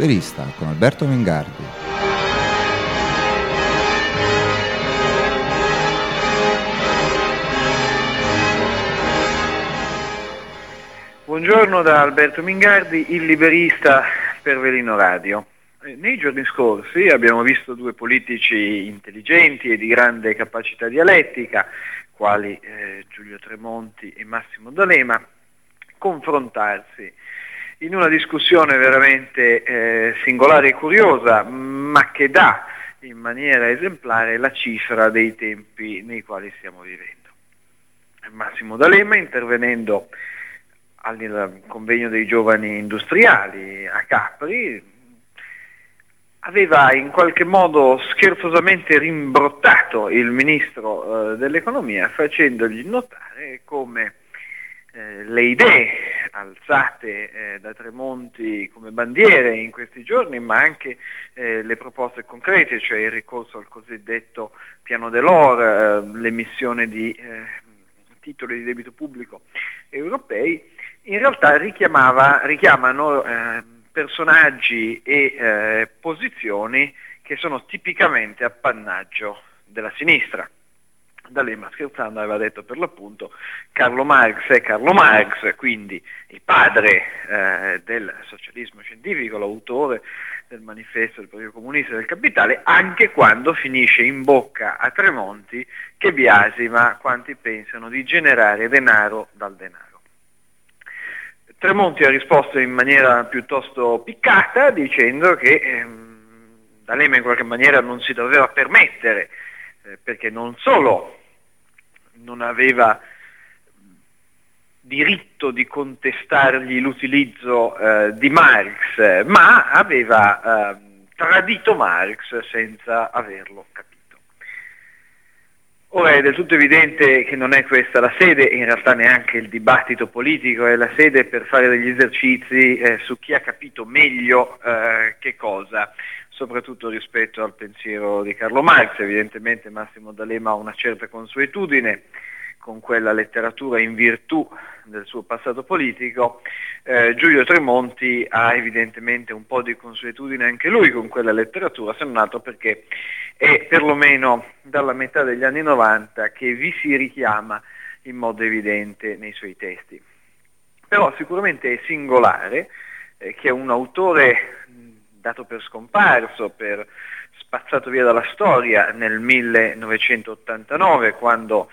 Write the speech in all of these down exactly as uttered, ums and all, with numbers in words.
Liberista con Alberto Mingardi. Buongiorno da Alberto Mingardi, il liberista per Velino Radio. Nei giorni scorsi abbiamo visto due politici intelligenti e di grande capacità dialettica, quali eh, Giulio Tremonti e Massimo D'Alema, confrontarsi in una discussione veramente eh, singolare e curiosa, ma che dà in maniera esemplare la cifra dei tempi nei quali stiamo vivendo. Massimo D'Alema, intervenendo al convegno dei giovani industriali a Capri, aveva in qualche modo scherzosamente rimbrottato il ministro eh, dell'economia, facendogli notare come eh, le idee alzate eh, da Tremonti come bandiere in questi giorni, ma anche eh, le proposte concrete, cioè il ricorso al cosiddetto piano Delors, eh, l'emissione di eh, titoli di debito pubblico europei, in realtà richiamava, richiamano eh, personaggi e eh, posizioni che sono tipicamente appannaggio della sinistra. D'Alema, scherzando, aveva detto per l'appunto Carlo Marx è Carlo Marx, quindi il padre eh, del socialismo scientifico, l'autore del manifesto del Partito Comunista del Capitale, anche quando finisce in bocca a Tremonti che biasima quanti pensano di generare denaro dal denaro. Tremonti ha risposto in maniera piuttosto piccata dicendo che ehm, D'Alema in qualche maniera non si doveva permettere, eh, perché non solo non aveva diritto di contestargli l'utilizzo eh, di Marx, ma aveva eh, tradito Marx senza averlo capito. Ora è del tutto evidente che non è questa la sede, in realtà neanche il dibattito politico è la sede per fare degli esercizi eh, su chi ha capito meglio eh, che cosa, soprattutto rispetto al pensiero di Carlo Marx. Evidentemente Massimo D'Alema ha una certa consuetudine con quella letteratura in virtù del suo passato politico, eh, Giulio Tremonti ha evidentemente un po' di consuetudine anche lui con quella letteratura, se non altro perché è perlomeno dalla metà degli anni novanta che vi si richiama in modo evidente nei suoi testi. Però sicuramente è singolare eh, che un autore dato per scomparso, per spazzato via dalla storia nel millenovecentottantanove, quando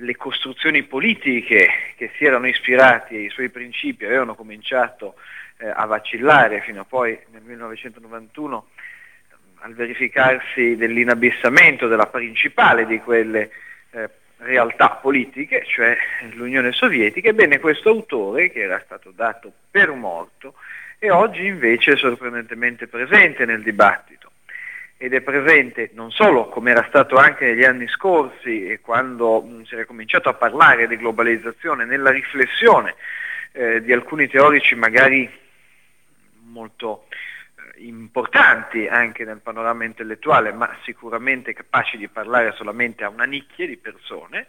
le costruzioni politiche che si erano ispirate ai suoi principi avevano cominciato eh, a vacillare fino a poi nel millenovecentonovantuno al verificarsi dell'inabissamento della principale di quelle eh, realtà politiche, cioè l'Unione Sovietica. Ebbene, questo autore, che era stato dato per morto, è oggi invece sorprendentemente presente nel dibattito. Ed è presente non solo, come era stato anche negli anni scorsi e quando mh, si era cominciato a parlare di globalizzazione, nella riflessione eh, di alcuni teorici magari molto eh, importanti anche nel panorama intellettuale, ma sicuramente capaci di parlare solamente a una nicchia di persone,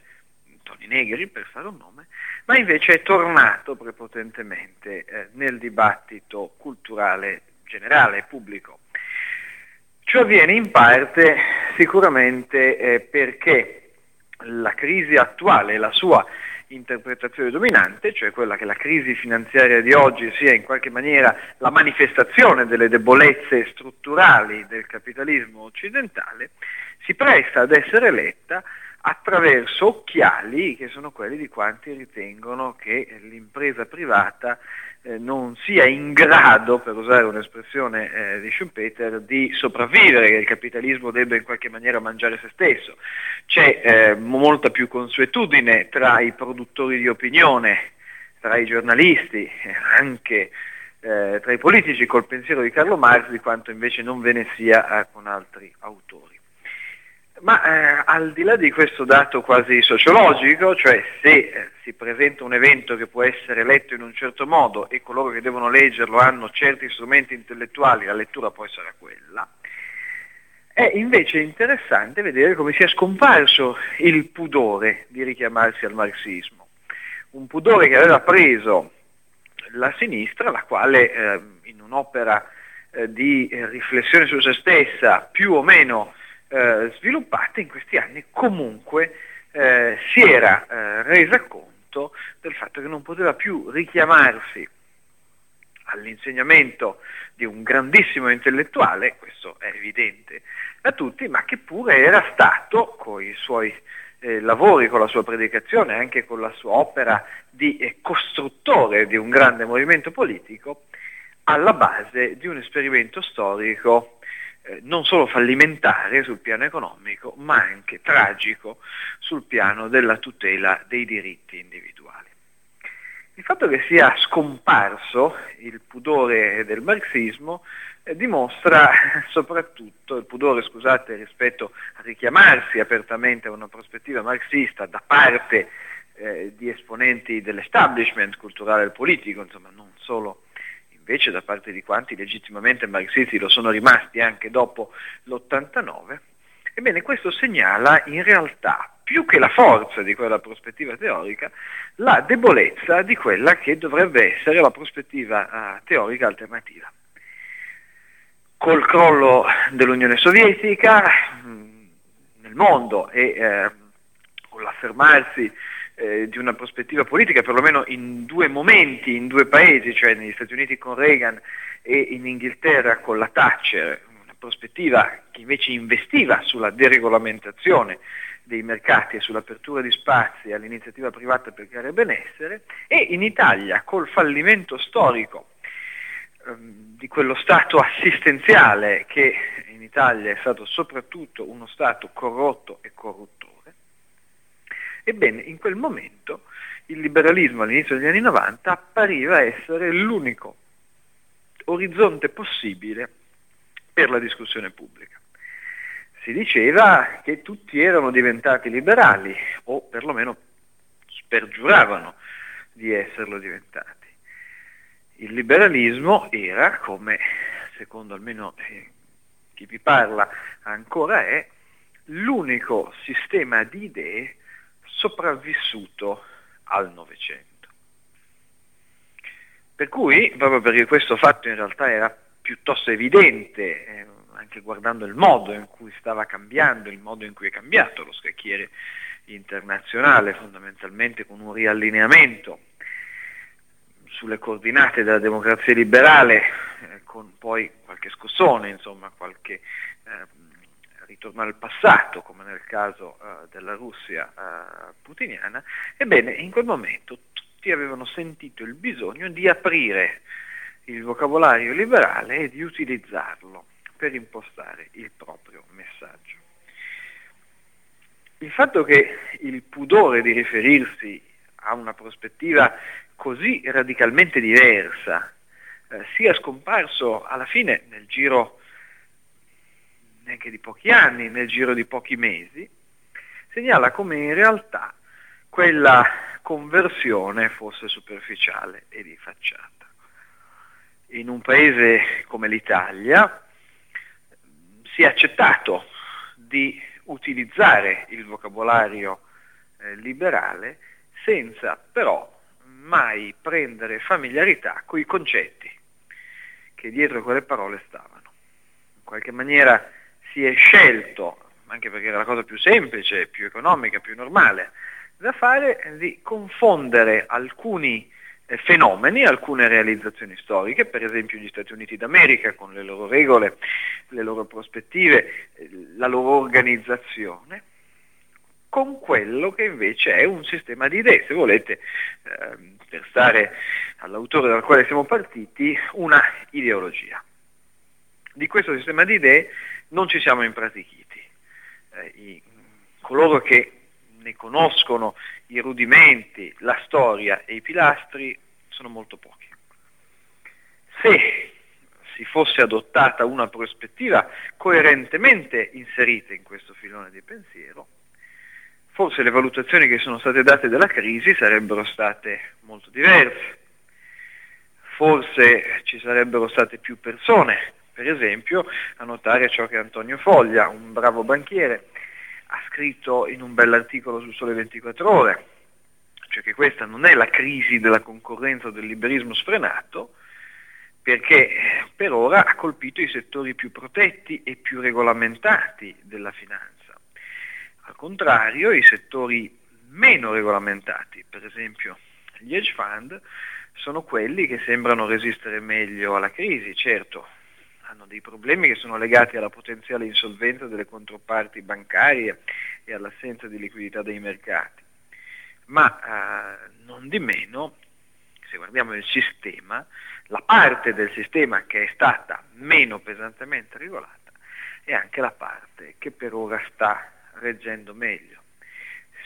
Tony Negri per fare un nome, ma invece è tornato prepotentemente eh, nel dibattito culturale generale, pubblico. Ciò avviene in parte sicuramente eh, perché la crisi attuale, la sua interpretazione dominante, cioè quella che la crisi finanziaria di oggi sia in qualche maniera la manifestazione delle debolezze strutturali del capitalismo occidentale, si presta ad essere letta attraverso occhiali che sono quelli di quanti ritengono che l'impresa privata eh, non sia in grado, per usare un'espressione eh, di Schumpeter, di sopravvivere, che il capitalismo debba in qualche maniera mangiare se stesso. C'è eh, molta più consuetudine tra i produttori di opinione, tra i giornalisti, anche eh, tra i politici col pensiero di Carlo Marx, di quanto invece non ve ne sia eh, con altri autori. Ma eh, al di là di questo dato quasi sociologico, cioè se eh, si presenta un evento che può essere letto in un certo modo e coloro che devono leggerlo hanno certi strumenti intellettuali, la lettura poi sarà quella, è invece interessante vedere come sia scomparso il pudore di richiamarsi al marxismo. Un pudore che aveva preso la sinistra, la quale eh, in un'opera eh, di eh, riflessione su se stessa più o meno eh, sviluppata, in questi anni comunque eh, si era eh, resa conto del fatto che non poteva più richiamarsi all'insegnamento di un grandissimo intellettuale, questo è evidente a tutti, ma che pure era stato, con i suoi eh, lavori, con la sua predicazione, anche con la sua opera di eh, costruttore di un grande movimento politico, alla base di un esperimento storico eh, non solo fallimentare sul piano economico, ma anche tragico sul piano della tutela dei diritti individuali. Il fatto che sia scomparso il pudore del marxismo eh, dimostra soprattutto, il pudore scusate rispetto a richiamarsi apertamente a una prospettiva marxista da parte eh, di esponenti dell'establishment culturale e politico, insomma non solo invece da parte di quanti legittimamente marxisti lo sono rimasti anche dopo l'ottantanove, ebbene questo segnala in realtà, più che la forza di quella prospettiva teorica, la debolezza di quella che dovrebbe essere la prospettiva uh, teorica alternativa. Col crollo dell'Unione Sovietica mh, nel mondo e eh, con l'affermarsi eh, di una prospettiva politica, perlomeno in due momenti, in due paesi, cioè negli Stati Uniti con Reagan e in Inghilterra con la Thatcher, una prospettiva che invece investiva sulla deregolamentazione dei mercati e sull'apertura di spazi all'iniziativa privata per creare benessere, e in Italia col fallimento storico ehm, di quello Stato assistenziale che in Italia è stato soprattutto uno Stato corrotto e corruttore. Ebbene, in quel momento il liberalismo all'inizio degli anni novanta appariva essere l'unico orizzonte possibile per la discussione pubblica. Si diceva che tutti erano diventati liberali, o perlomeno spergiuravano di esserlo diventati. Il liberalismo era, come secondo almeno chi vi parla ancora è, l'unico sistema di idee sopravvissuto al Novecento. Per cui, proprio perché questo fatto in realtà era piuttosto evidente, eh, anche guardando il modo in cui stava cambiando, il modo in cui è cambiato lo scacchiere internazionale, fondamentalmente con un riallineamento sulle coordinate della democrazia liberale, eh, con poi qualche scossone, insomma, qualche eh, ritorno al passato, come nel caso eh, della Russia eh, putiniana, ebbene, in quel momento tutti avevano sentito il bisogno di aprire il vocabolario liberale e di utilizzarlo per impostare il proprio messaggio. Il fatto che il pudore di riferirsi a una prospettiva così radicalmente diversa eh, sia scomparso alla fine nel giro neanche di pochi anni, nel giro di pochi mesi, segnala come in realtà quella conversione fosse superficiale e di facciata. In un paese come l'Italia si è accettato di utilizzare il vocabolario eh, liberale senza però mai prendere familiarità coi concetti che dietro quelle parole stavano. In qualche maniera si è scelto, anche perché era la cosa più semplice, più economica, più normale da fare, di confondere alcuni eh, fenomeni, alcune realizzazioni storiche, per esempio gli Stati Uniti d'America con le loro regole, le loro prospettive, la loro organizzazione, con quello che invece è un sistema di idee, se volete, ehm, per stare all'autore dal quale siamo partiti, una ideologia. Di questo sistema di idee non ci siamo impratichiti. Eh, i, coloro che ne conoscono i rudimenti, la storia e i pilastri sono molto pochi. Se si fosse adottata una prospettiva coerentemente inserita in questo filone di pensiero, forse le valutazioni che sono state date dalla crisi sarebbero state molto diverse, forse ci sarebbero state più persone, per esempio, a notare ciò che Antonio Foglia, un bravo banchiere, ha scritto in un bell'articolo su Sole ventiquattro Ore, cioè che questa non è la crisi della concorrenza o del liberismo sfrenato, perché per ora ha colpito i settori più protetti e più regolamentati della finanza. Al contrario, i settori meno regolamentati, per esempio gli hedge fund, sono quelli che sembrano resistere meglio alla crisi. Certo, hanno dei problemi che sono legati alla potenziale insolvenza delle controparti bancarie e all'assenza di liquidità dei mercati, ma eh, non di meno, se guardiamo il sistema, la parte del sistema che è stata meno pesantemente regolata è anche la parte che per ora sta reggendo meglio.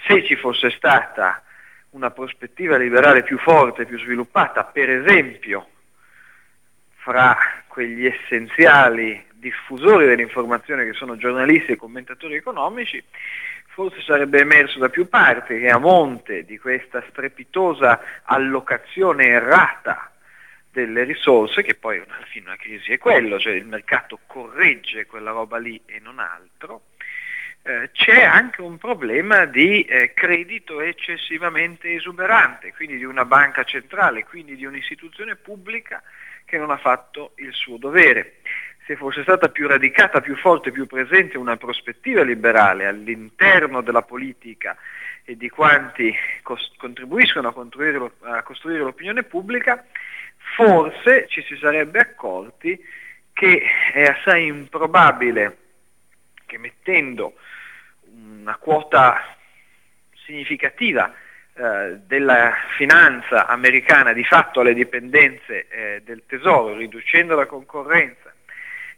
Se ci fosse stata una prospettiva liberale più forte, più sviluppata, per esempio fra quegli essenziali diffusori dell'informazione che sono giornalisti e commentatori economici, forse sarebbe emerso da più parti che a monte di questa strepitosa allocazione errata delle risorse, che poi alla fine una crisi è quello, cioè il mercato corregge quella roba lì e non altro, Eh, c'è anche un problema di eh, credito eccessivamente esuberante, quindi di una banca centrale, quindi di un'istituzione pubblica che non ha fatto il suo dovere. Se fosse stata più radicata, più forte, più presente una prospettiva liberale all'interno della politica e di quanti cos- contribuiscono a costruire, lo- a costruire l'opinione pubblica, forse ci si sarebbe accorti che è assai improbabile che mettendo una quota significativa eh, della finanza americana di fatto alle dipendenze eh, del tesoro, riducendo la concorrenza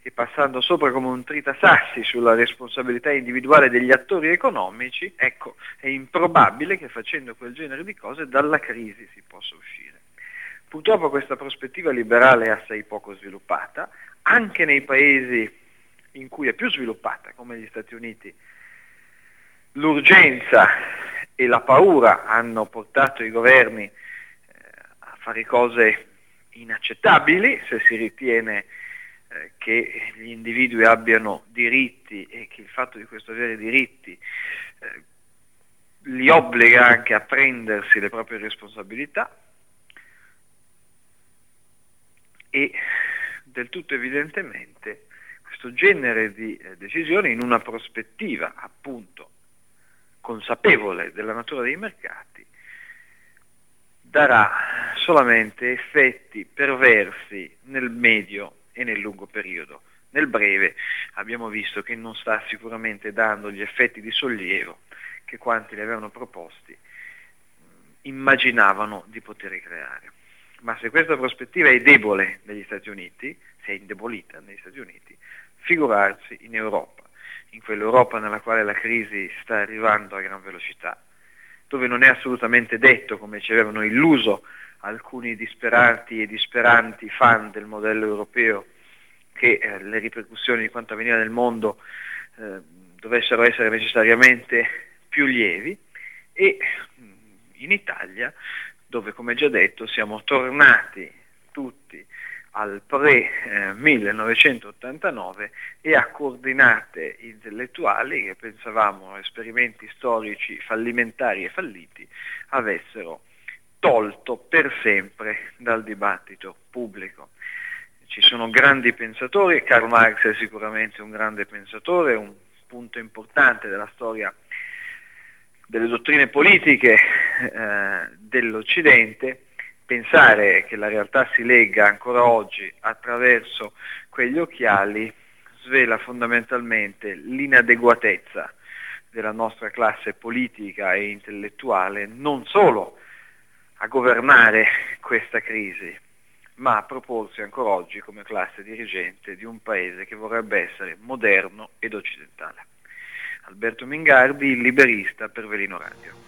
e passando sopra come un tritasassi sulla responsabilità individuale degli attori economici, ecco, è improbabile che facendo quel genere di cose dalla crisi si possa uscire. Purtroppo questa prospettiva liberale è assai poco sviluppata, anche nei paesi in cui è più sviluppata, come gli Stati Uniti. L'urgenza e la paura hanno portato i governi eh, a fare cose inaccettabili, se si ritiene eh, che gli individui abbiano diritti e che il fatto di questo avere diritti eh, li obbliga anche a prendersi le proprie responsabilità, e del tutto evidentemente questo genere di eh, decisioni, in una prospettiva appunto consapevole della natura dei mercati, darà solamente effetti perversi nel medio e nel lungo periodo. Nel breve abbiamo visto che non sta sicuramente dando gli effetti di sollievo che quanti li avevano proposti immaginavano di poter creare. Ma se questa prospettiva è debole negli Stati Uniti, se è indebolita negli Stati Uniti, figurarsi in Europa, in quell'Europa nella quale la crisi sta arrivando a gran velocità, dove non è assolutamente detto, come ci avevano illuso alcuni disperati e disperanti fan del modello europeo, che eh, le ripercussioni di quanto avveniva nel mondo eh, dovessero essere necessariamente più lievi, e in Italia, dove, come già detto, siamo tornati tutti al pre-millenovecentottantanove eh, e a coordinate intellettuali che pensavamo esperimenti storici fallimentari e falliti avessero tolto per sempre dal dibattito pubblico. Ci sono grandi pensatori, Carlo Marx è sicuramente un grande pensatore, un punto importante della storia delle dottrine politiche eh, dell'Occidente. Pensare che la realtà si legga ancora oggi attraverso quegli occhiali svela fondamentalmente l'inadeguatezza della nostra classe politica e intellettuale, non solo a governare questa crisi, ma a proporsi ancora oggi come classe dirigente di un paese che vorrebbe essere moderno ed occidentale. Alberto Mingardi, liberista, per Velino Radio.